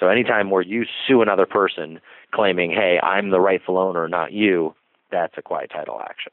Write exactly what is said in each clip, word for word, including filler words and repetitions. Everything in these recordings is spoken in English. So anytime where you sue another person claiming, hey, I'm the rightful owner, not you, that's a quiet title action.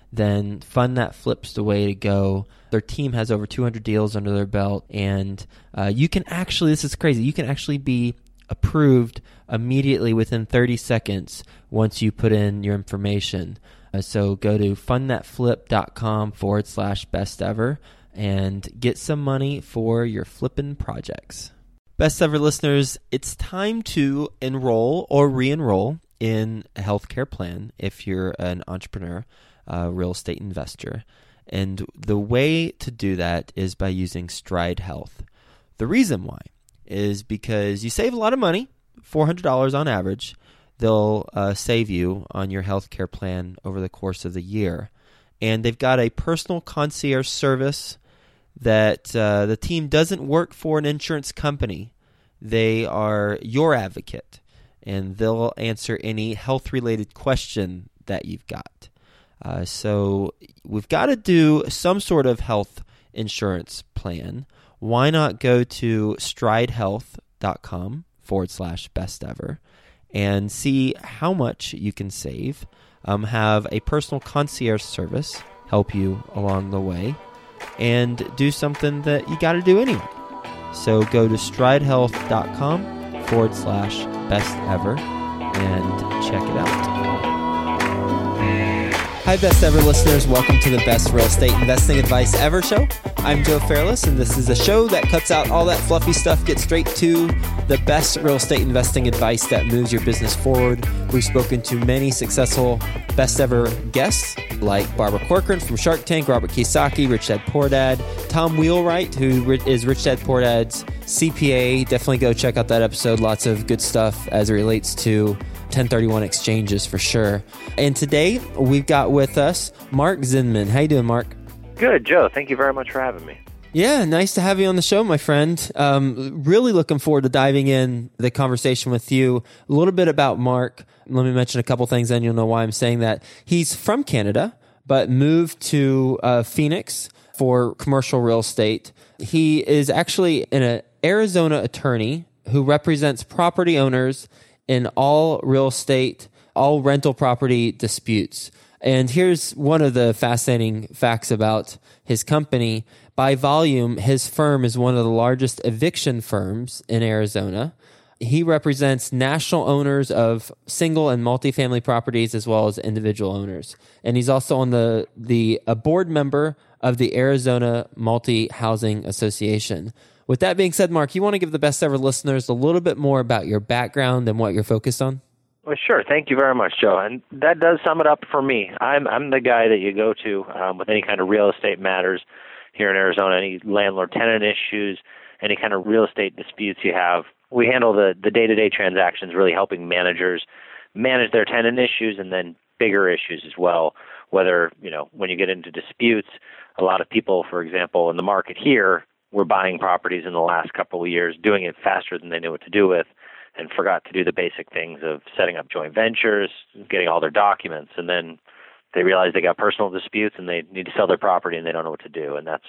then Fund That Flip's the way to go. Their team has over two hundred deals under their belt, and uh, you can actually, this is crazy, you can actually be approved immediately within thirty seconds once you put in your information. Uh, so go to fund that flip dot com forward slash best ever and get some money for your flipping projects. Best ever listeners, it's time to enroll or re-enroll in a healthcare plan if you're an entrepreneur. Uh, real estate investor. And the way to do that is by using Stride Health. The reason why is because you save a lot of money, four hundred dollars on average. They'll uh, save you on your healthcare plan over the course of the year. And they've got a personal concierge service that uh, the team doesn't work for an insurance company. They are your advocate, and they'll answer any health-related question that you've got. Uh, so we've got to do some sort of health insurance plan. Why not go to stride health dot com forward slash best ever and see how much you can save, um, have a personal concierge service help you along the way, and do something that you got to do anyway. So go to stride health dot com forward slash best ever and check it out. Hi, best ever listeners. Welcome to the Best Real Estate Investing Advice Ever show. I'm Joe Fairless, and this is a show that cuts out all that fluffy stuff, gets straight to the best real estate investing advice that moves your business forward. We've spoken to many successful best ever guests like Barbara Corcoran from Shark Tank, Robert Kiyosaki, Rich Dad Poor Dad, Tom Wheelwright, who is Rich Dad Poor Dad's C P A. Definitely go check out that episode. Lots of good stuff as it relates to ten thirty-one exchanges for sure. And today we've got with us Mark Zinman. How you doing, Mark? Good, Joe. Thank you very much for having me. Yeah, nice to have you on the show, my friend. Um, really looking forward to diving in the conversation with you. A little bit about Mark. Let me mention a couple things, then you'll know why I'm saying that. He's from Canada, but moved to uh, Phoenix for commercial real estate. He is actually an Arizona attorney who represents property owners in all real estate, all rental property disputes. And here's one of the fascinating facts about his company. By volume, his firm is one of the largest eviction firms in Arizona. He represents national owners of single and multifamily properties as well as individual owners. And he's also on the, the a board member of the Arizona Multi-Housing Association. With that being said, Mark, you want to give the best ever listeners a little bit more about your background and what you're focused on? Well, sure. Thank you very much, Joe. And that does sum it up for me. I'm I'm the guy that you go to um, with any kind of real estate matters here in Arizona, any landlord-tenant issues, any kind of real estate disputes you have. We handle the, the day-to-day transactions, really helping managers manage their tenant issues and then bigger issues as well, whether, you know, when you get into disputes, a lot of people, for example, in the market here, we're buying properties in the last couple of years, doing it faster than they knew what to do with, and forgot to do the basic things of setting up joint ventures, getting all their documents, and then they realize they got personal disputes and they need to sell their property and they don't know what to do. And that's,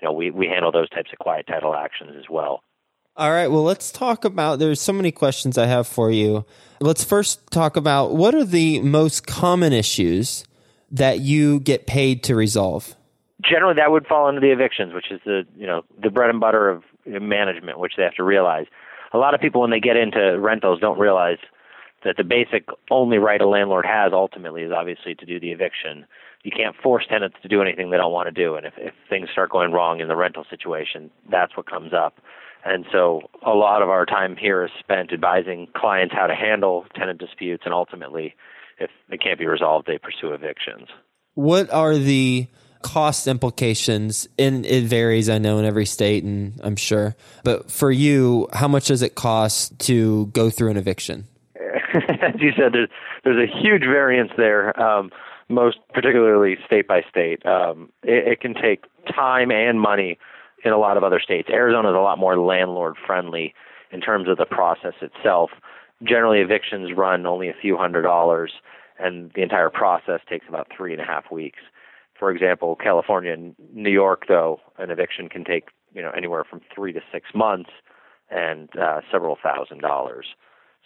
you know, we, we handle those types of quiet title actions as well. All right. Well, let's talk about, there's so many questions I have for you. Let's first talk about what are the most common issues that you get paid to resolve? Generally, that would fall under the evictions, which is the, you know, the bread and butter of management, which they have to realize. A lot of people, when they get into rentals, don't realize that the basic only right a landlord has ultimately is obviously to do the eviction. You can't force tenants to do anything they don't want to do. And if, if things start going wrong in the rental situation, that's what comes up. And so a lot of our time here is spent advising clients how to handle tenant disputes. And ultimately, if they can't be resolved, they pursue evictions. What are the cost implications? And it varies, I know, in every state, and I'm sure. But for you, how much does it cost to go through an eviction? As you said, there's, there's a huge variance there, um, most particularly state by state. Um, it, it can take time and money in a lot of other states. Arizona is a lot more landlord-friendly in terms of the process itself. Generally, evictions run only a few hundred dollars, and the entire process takes about three and a half weeks. For example, California and New York, though, an eviction can take, you know, anywhere from three to six months and uh, several thousand dollars.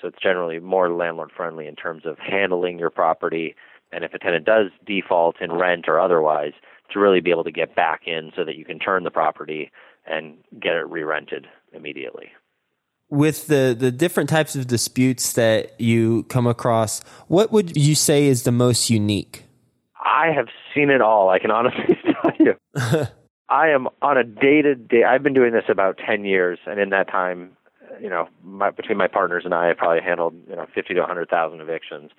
So it's generally more landlord-friendly in terms of handling your property. And if a tenant does default in rent or otherwise, to really be able to get back in so that you can turn the property and get it re-rented immediately. With the, the different types of disputes that you come across, what would you say is the most unique? I have seen it all. I can honestly tell you. I am on a day-to-day. I've been doing this about ten years, and in that time, you know, my, between my partners and I, I probably handled, you know, fifty to one hundred thousand evictions.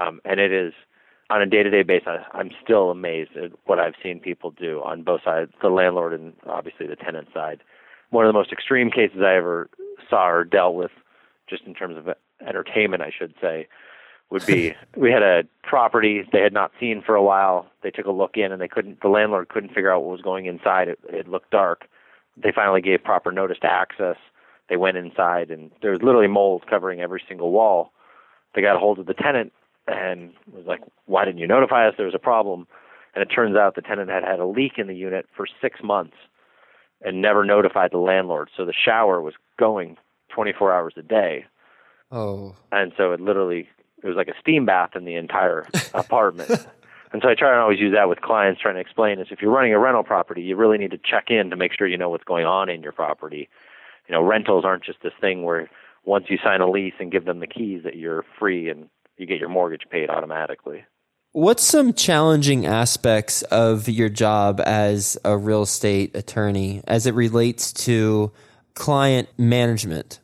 Um, and it is, on a day-to-day basis, I'm still amazed at what I've seen people do on both sides, the landlord and obviously the tenant side. One of the most extreme cases I ever saw or dealt with, just in terms of entertainment, I should say, would be we had a property they had not seen for a while. They took a look in and they couldn't, the landlord couldn't figure out what was going inside. It, it looked dark. They finally gave proper notice to access. They went inside and there was literally mold covering every single wall. They got a hold of the tenant and was like, why didn't you notify us there was a problem? And it turns out the tenant had had a leak in the unit for six months and never notified the landlord. So the shower was going twenty-four hours a day. Oh. And so it literally, it was like a steam bath in the entire apartment. And so I try and always use that with clients trying to explain is if you're running a rental property, you really need to check in to make sure you know what's going on in your property. You know, rentals aren't just this thing where once you sign a lease and give them the keys that you're free and you get your mortgage paid automatically. What's some challenging aspects of your job as a real estate attorney as it relates to client management?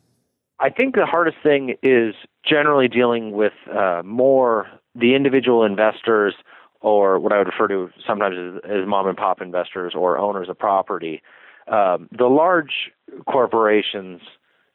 I think the hardest thing is generally dealing with uh, more the individual investors or what I would refer to sometimes as, as mom and pop investors or owners of property. Um, the large corporations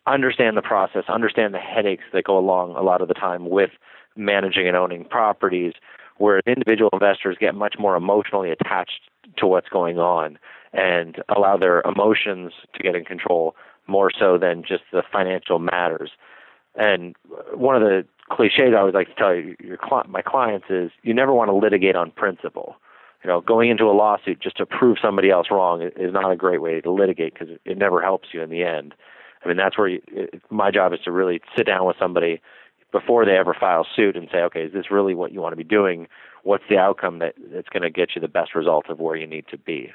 understand the process, understand the headaches that go along a lot of the time with managing and owning properties, where individual investors get much more emotionally attached to what's going on and allow their emotions to get in control more so than just the financial matters. And one of the cliches I always like to tell you, your, my clients is you never want to litigate on principle. You know, going into a lawsuit just to prove somebody else wrong is not a great way to litigate because it never helps you in the end. I mean, that's where you, it, my job is to really sit down with somebody before they ever file suit and say, okay, is this really what you want to be doing? What's the outcome that, that's going to get you the best result of where you need to be?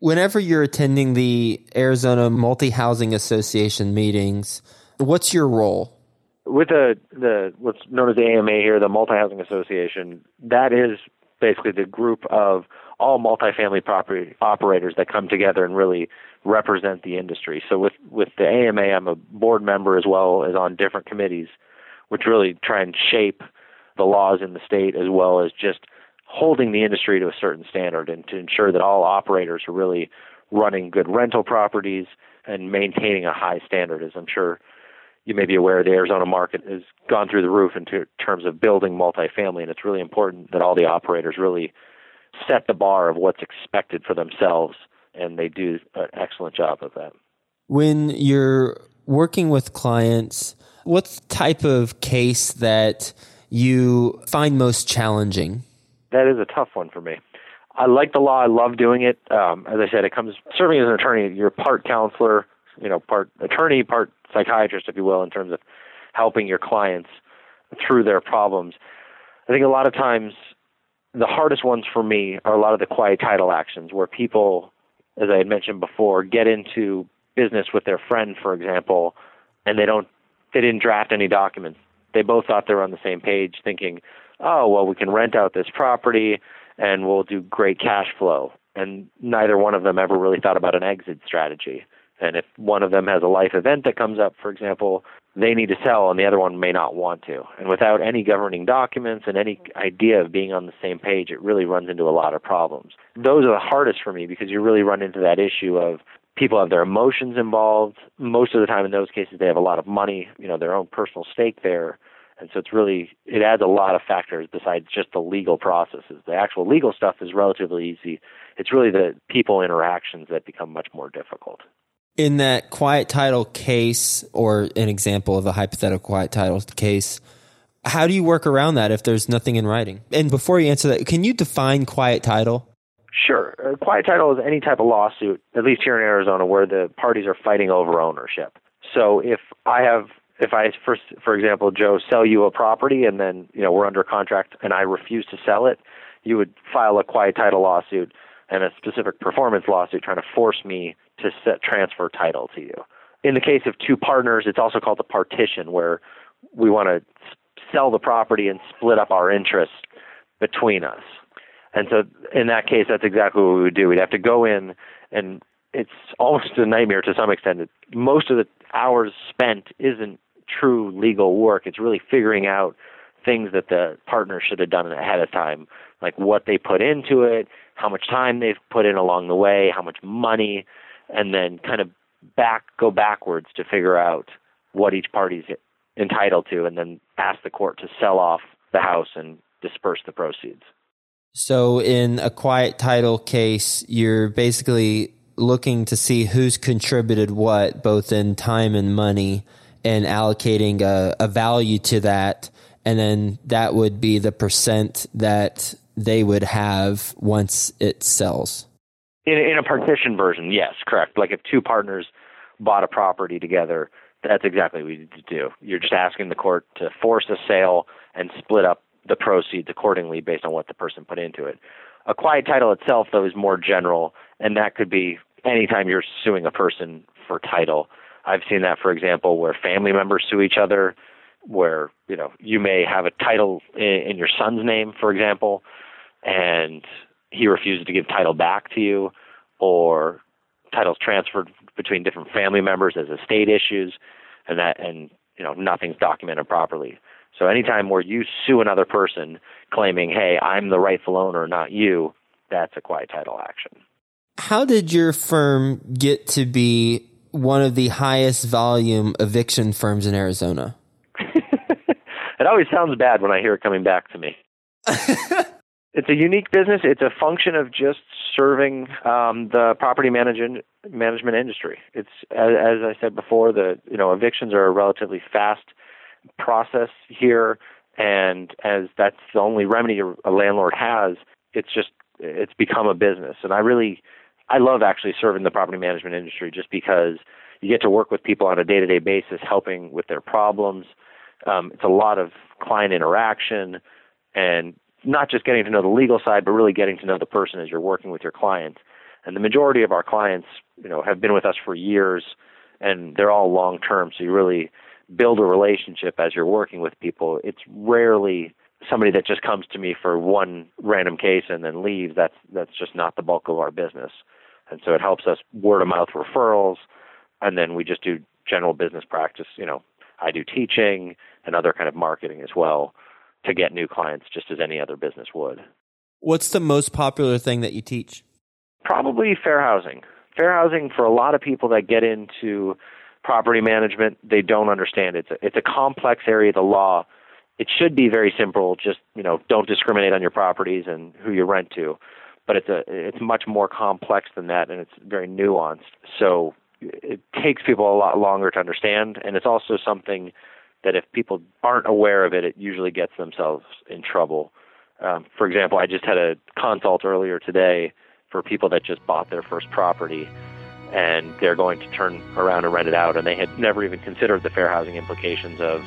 Whenever you're attending the Arizona Multi-Housing Association meetings, what's your role? With the, the what's known as the A M A here, the Multi-Housing Association, that is basically the group of all multifamily property operators that come together and really represent the industry. So with, with the A M A, I'm a board member as well as on different committees, which really try and shape the laws in the state as well as just holding the industry to a certain standard and to ensure that all operators are really running good rental properties and maintaining a high standard. As I'm sure you may be aware, the Arizona market has gone through the roof in ter- terms of building multifamily, and it's really important that all the operators really set the bar of what's expected for themselves, and they do an excellent job of that. When you're working with clients, what's the type of case that you find most challenging? That is a tough one for me. I like the law. I love doing it. Um, as I said, it comes serving as an attorney. You're part counselor, you know, part attorney, part psychiatrist, if you will, in terms of helping your clients through their problems. I think a lot of times the hardest ones for me are a lot of the quiet title actions where people, as I had mentioned before, get into business with their friend, for example, and they don't, they didn't draft any documents. They both thought they were on the same page thinking, oh, well, we can rent out this property and we'll do great cash flow. And neither one of them ever really thought about an exit strategy. And if one of them has a life event that comes up, for example, they need to sell and the other one may not want to. And without any governing documents and any idea of being on the same page, it really runs into a lot of problems. Those are the hardest for me because you really run into that issue of people have their emotions involved. Most of the time in those cases, they have a lot of money, you know, their own personal stake there. And so it's really, it adds a lot of factors besides just the legal processes. The actual legal stuff is relatively easy. It's really the people interactions that become much more difficult. In that quiet title case, or an example of a hypothetical quiet title case, how do you work around that if there's nothing in writing? And before you answer that, can you define quiet title? Sure. A quiet title is any type of lawsuit, at least here in Arizona, where the parties are fighting over ownership. So if I have, if I first, for example, Joe, sell you a property and then, you know, we're under contract and I refuse to sell it, you would file a quiet title lawsuit and a specific performance lawsuit trying to force me to set, transfer title to you. In the case of two partners, it's also called the partition, where we want to sell the property and split up our interests between us. And so in that case, that's exactly what we would do. We'd have to go in, and it's almost a nightmare to some extent. Most of the hours spent isn't true legal work. It's really figuring out things that the partner should have done ahead of time, like what they put into it, how much time they've put in along the way, how much money, and then kind of back go backwards to figure out what each party's entitled to, and then ask the court to sell off the house and disperse the proceeds. So in a quiet title case, you're basically looking to see who's contributed what, both in time and money, and allocating a, a value to that. And then that would be the percent that they would have once it sells. In, in a partition version, yes, correct. Like if two partners bought a property together, that's exactly what you do. You're just asking the court to force a sale and split up the proceeds accordingly based on what the person put into it. A quiet title itself, though, is more general, and that could be anytime you're suing a person for title. I've seen that, for example, where family members sue each other, where, you know, you may have a title in your son's name, for example, and he refuses to give title back to you, or titles transferred between different family members as estate issues, and that, and, you know, nothing's documented properly. So anytime where you sue another person claiming, hey, I'm the rightful owner, not you, that's a quiet title action. How did your firm get to be one of the highest volume eviction firms in Arizona? It always sounds bad when I hear it coming back to me. It's a unique business. It's a function of just serving um, the property management management industry. It's, as, as I said before, the you know evictions are a relatively fast process here, and as that's the only remedy a landlord has, it's just it's become a business. And I really, I love actually serving the property management industry just because you get to work with people on a day-to-day basis, helping with their problems. Um, it's a lot of client interaction, and not just getting to know the legal side, but really getting to know the person as you're working with your clients. And the majority of our clients, you know, have been with us for years, and they're all long-term. So you really build a relationship as you're working with people. It's rarely somebody that just comes to me for one random case and then leaves. That's that's just not the bulk of our business. And so it helps us word of mouth referrals. And then we just do general business practice. You know, I do teaching and other kind of marketing as well to get new clients, just as any other business would. What's the most popular thing that you teach? Probably fair housing. Fair housing for a lot of people that get into property management, they don't understand. It's a, it's a complex area of the law. It should be very simple, just, you know, don't discriminate on your properties and who you rent to. But it's a it's much more complex than that, and it's very nuanced. So it takes people a lot longer to understand, and it's also something that if people aren't aware of it, it usually gets themselves in trouble. Um, for example, I just had a consult earlier today for people that just bought their first property, and they're going to turn around and rent it out. And they had never even considered the fair housing implications of,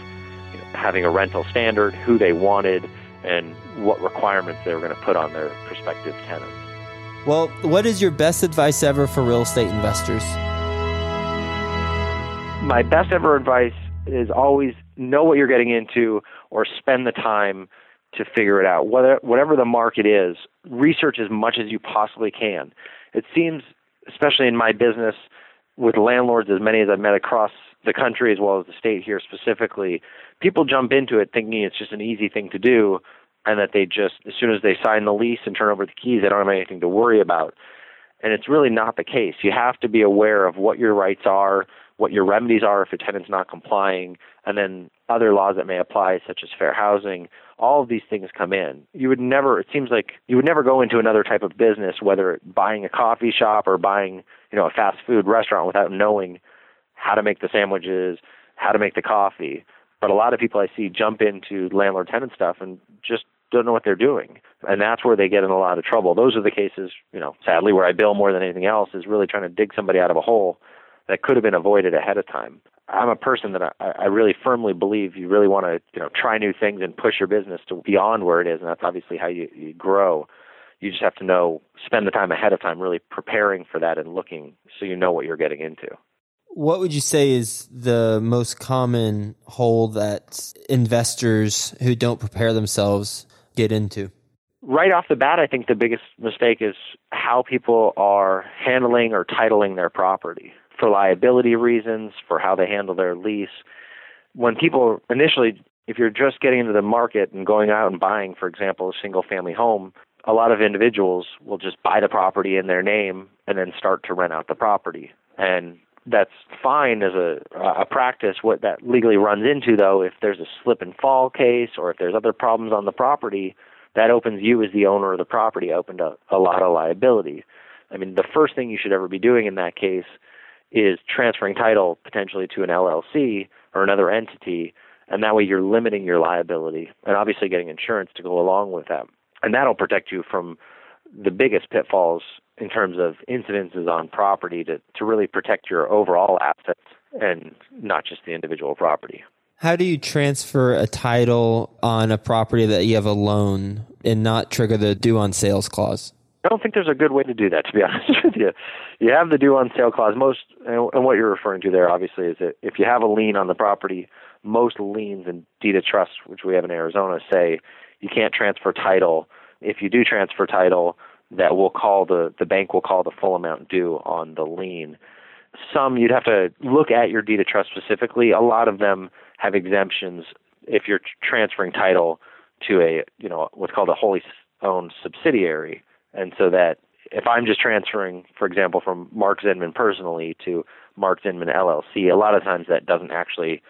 you know, having a rental standard, who they wanted, and what requirements they were going to put on their prospective tenants. Well, what is your best advice ever for real estate investors? My best ever advice is always know what you're getting into, or spend the time to figure it out. Whether, whatever the market is, research as much as you possibly can. It seems, especially in my business, with landlords, as many as I've met across the country as well as the state here specifically, people jump into it thinking it's just an easy thing to do, and that they just, as soon as they sign the lease and turn over the keys, they don't have anything to worry about. And it's really not the case. You have to be aware of what your rights are, what your remedies are if your tenant's not complying, and then other laws that may apply, such as fair housing. All of these things come in. You would never, it seems like, you would never go into another type of business, whether buying a coffee shop or buying, you know, a fast food restaurant, without knowing how to make the sandwiches, how to make the coffee. But a lot of people I see jump into landlord-tenant stuff and just don't know what they're doing. And that's where they get in a lot of trouble. Those are the cases, you know, sadly, where I bill more than anything else, is really trying to dig somebody out of a hole that could have been avoided ahead of time. I'm a person that I, I really firmly believe you really want to, you know, try new things and push your business to beyond where it is. And that's obviously how you, you grow. You just have to know, spend the time ahead of time really preparing for that and looking so you know what you're getting into. What would you say is the most common hole that investors who don't prepare themselves get into? Right off the bat, I think the biggest mistake is how people are handling or titling their property for liability reasons, for how they handle their lease. When people initially, if you're just getting into the market and going out and buying, for example, a single-family home, a lot of individuals will just buy the property in their name and then start to rent out the property. And that's fine as a, a practice. What that legally runs into, though, if there's a slip and fall case or if there's other problems on the property, that opens you as the owner of the property, opened up a lot of liability. I mean, the first thing you should ever be doing in that case is transferring title potentially to an L L C or another entity, and that way you're limiting your liability and obviously getting insurance to go along with that. And that'll protect you from the biggest pitfalls in terms of incidences on property to, to really protect your overall assets and not just the individual property. How do you transfer a title on a property that you have a loan and not trigger the due on sales clause? I don't think there's a good way to do that, to be honest with you. You have the due on sale clause. Most, and what you're referring to there, obviously, is that if you have a lien on the property, most liens and deed of trust, which we have in Arizona, say you can't transfer title. If you do transfer title, that will call the, the bank will call the full amount due on the lien. Some, you'd have to look at your deed of trust specifically. A lot of them have exemptions if you're transferring title to a, you know, what's called a wholly owned subsidiary. And so that if I'm just transferring, for example, from Mark Zinman personally to Mark Zinman L L C, a lot of times that doesn't actually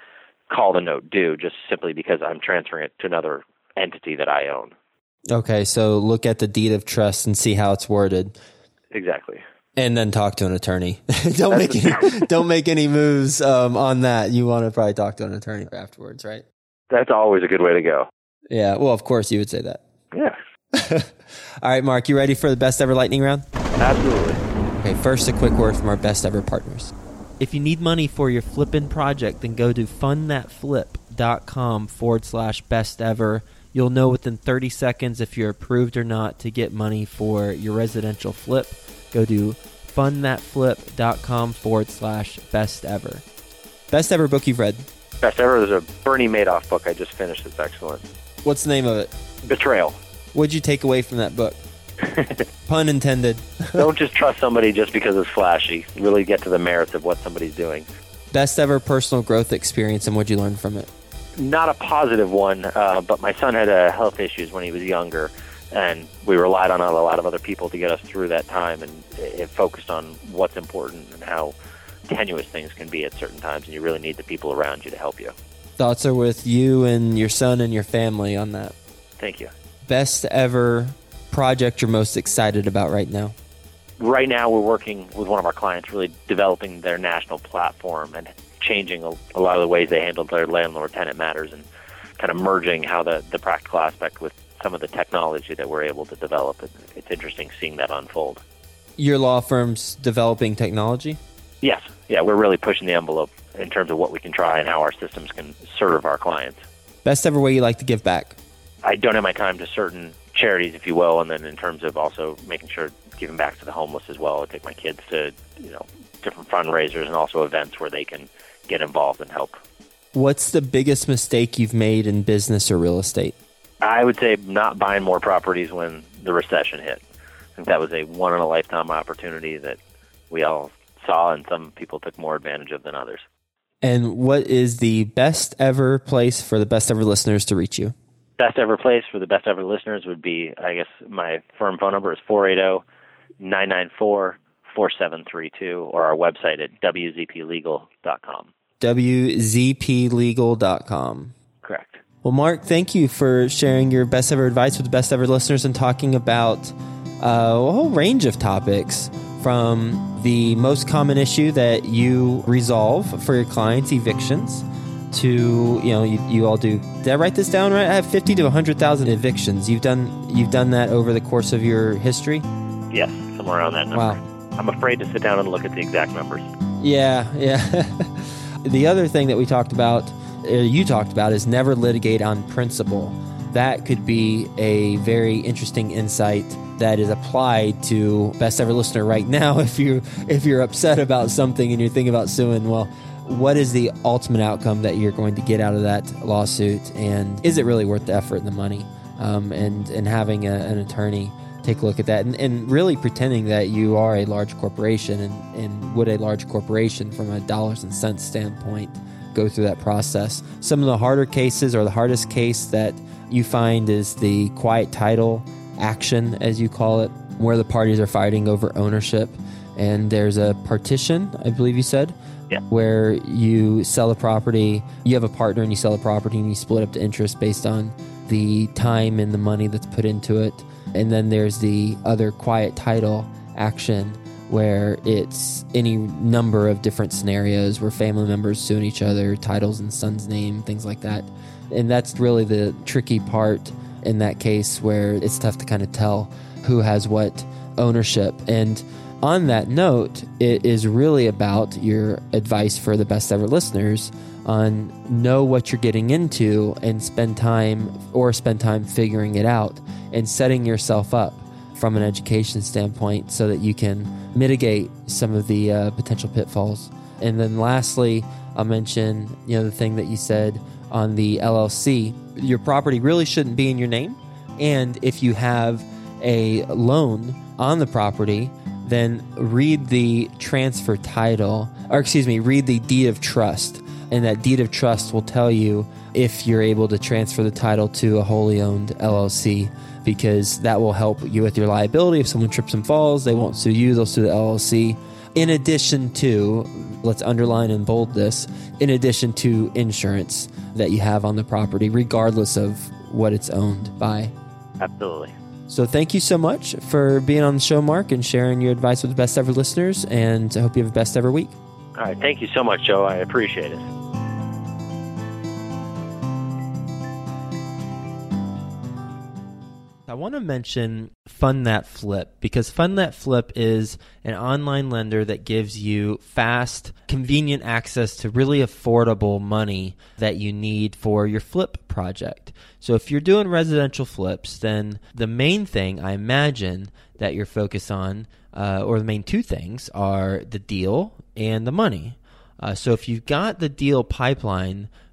call the note due, just simply because I'm transferring it to another entity that I own. Okay, so look at the deed of trust and see how it's worded. Exactly. And then talk to an attorney. don't make any, don't make any moves um, on that. You want to probably talk to an attorney afterwards, right? That's always a good way to go. Yeah, well, of course you would say that. Yeah. All right, Mark, you ready for the best ever lightning round? Absolutely. Okay, first, a quick word from our best ever partners. If you need money for your flipping project, then go to fundthatflip.com forward slash best ever. You'll know within thirty seconds if you're approved or not to get money for your residential flip. Go to fundthatflip.com forward slash best ever. Best ever book you've read? Best ever, there's a Bernie Madoff book I just finished. It's excellent. What's the name of it? Betrayal. What'd you take away from that book? Pun intended. Don't just trust somebody just because it's flashy. Really get to the merits of what somebody's doing. Best ever personal growth experience, and what'd you learn from it? Not a positive one, uh, but my son had uh, health issues when he was younger, and we relied on a lot of other people to get us through that time, and it focused on what's important and how tenuous things can be at certain times, and you really need the people around you to help you. Thoughts are with you and your son and your family on that. Thank you. Best ever project you're most excited about right now? Right now we're working with one of our clients, really developing their national platform and changing a, a lot of the ways they handle their landlord-tenant matters, and kind of merging how the, the practical aspect with some of the technology that we're able to develop. It's interesting seeing that unfold. your law firm's developing technology? Yes. Yeah, we're really pushing the envelope in terms of what we can try and how our systems can serve our clients. Best ever way you like to give back? I donate my time to certain charities, if you will, and then in terms of also making sure giving back to the homeless as well. I take my kids to, you know, different fundraisers and also events where they can get involved and help. What's the biggest mistake you've made in business or real estate? I would say not buying more properties when the recession hit. I think that was a one-in-a-lifetime opportunity that we all saw and some people took more advantage of than others. And what is the best ever place for the best ever listeners to reach you? Best ever place for the best ever listeners would be, I guess, my firm phone number is four eight zero, nine nine four, four seven three two, or our website at w z p legal dot com. w z p legal dot com. Correct. Well, Mark, thank you for sharing your best ever advice with the best ever listeners and talking about uh, a whole range of topics, from the most common issue that you resolve for your clients, evictions, to, you know, you, you all do. Did I write this down right? I have fifty to one hundred thousand evictions. You've done you've done that over the course of your history? Yes, somewhere around that number. Wow. I'm afraid to sit down and look at the exact numbers. Yeah, yeah. The other thing that we talked about, uh, you talked about, is never litigate on principle. That could be a very interesting insight that is applied to best ever listener right now. If you if you're upset about something and you're thinking about suing, well, what is the ultimate outcome that you're going to get out of that lawsuit, and is it really worth the effort and the money? Um, and and having a, an attorney take a look at that, and, and really pretending that you are a large corporation, and, and would a large corporation from a dollars and cents standpoint go through that process. Some of the harder cases, or the hardest case that you find, is the quiet title action, as you call it, where the parties are fighting over ownership. And there's a partition, I believe you said, yeah, where you sell a property, you have a partner and you sell a property and you split up the interest based on the time and the money that's put into it. And then there's the other quiet title action, where it's any number of different scenarios where family members suing each other, titles in son's name, things like that. And that's really the tricky part in that case, where it's tough to kind of tell who has what ownership. And on that note, it is really about your advice for the best ever listeners on know what you're getting into and spend time or spend time figuring it out and setting yourself up from an education standpoint so that you can mitigate some of the uh, potential pitfalls. And then lastly, I'll mention, you know, the thing that you said on the L L C, your property really shouldn't be in your name. And if you have a loan on the property, then read the transfer title, or excuse me, read the deed of trust. And that deed of trust will tell you if you're able to transfer the title to a wholly owned L L C, because that will help you with your liability. If someone trips and falls, they won't sue you, they'll sue the L L C. In addition to, let's underline and bold this, in addition to insurance that you have on the property, regardless of what it's owned by. Absolutely. So thank you so much for being on the show, Mark, and sharing your advice with the best ever listeners, and I hope you have a best ever week. All right. Thank you so much, Joe. I appreciate it. I want to mention Fund That Flip, because Fund That Flip is an online lender that gives you fast, convenient access to really affordable money that you need for your flip project. So if you're doing residential flips, then the main thing I imagine that you're focused on Uh, or the main two things are the deal and the money. Uh, so if you've got the deal pipeline,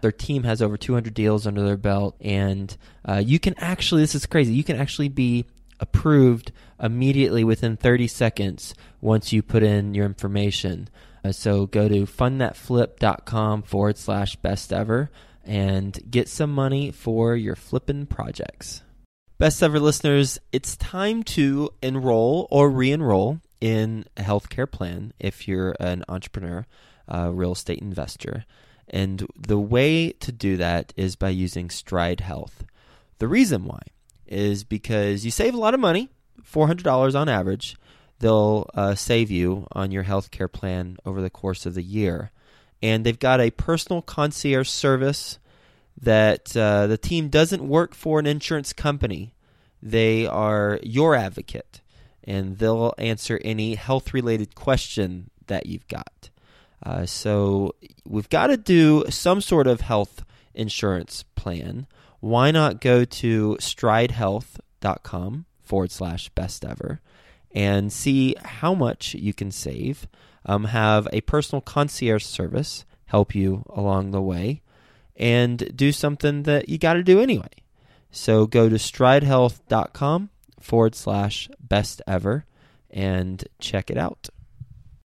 Their team has over two hundred deals under their belt, and uh, you can actually, this is crazy, you can actually be approved immediately within thirty seconds once you put in your information. Uh, so go to fund that flip dot com forward slash best ever and get some money for your flipping projects. Best ever listeners, it's time to enroll or re-enroll in a healthcare plan if you're an entrepreneur, a real estate investor. And the way to do that is by using Stride Health. The reason why is because you save a lot of money, four hundred dollars on average. They'll uh, save you on your healthcare plan over the course of the year. And they've got a personal concierge service that uh, the team doesn't work for an insurance company. They are your advocate, and they'll answer any health-related question that you've got. Uh, so we've got to do some sort of health insurance plan. Why not go to stride health dot com forward slash best ever and see how much you can save, um, have a personal concierge service help you along the way, and do something that you got to do anyway. So go to stride health dot com forward slash best ever and check it out.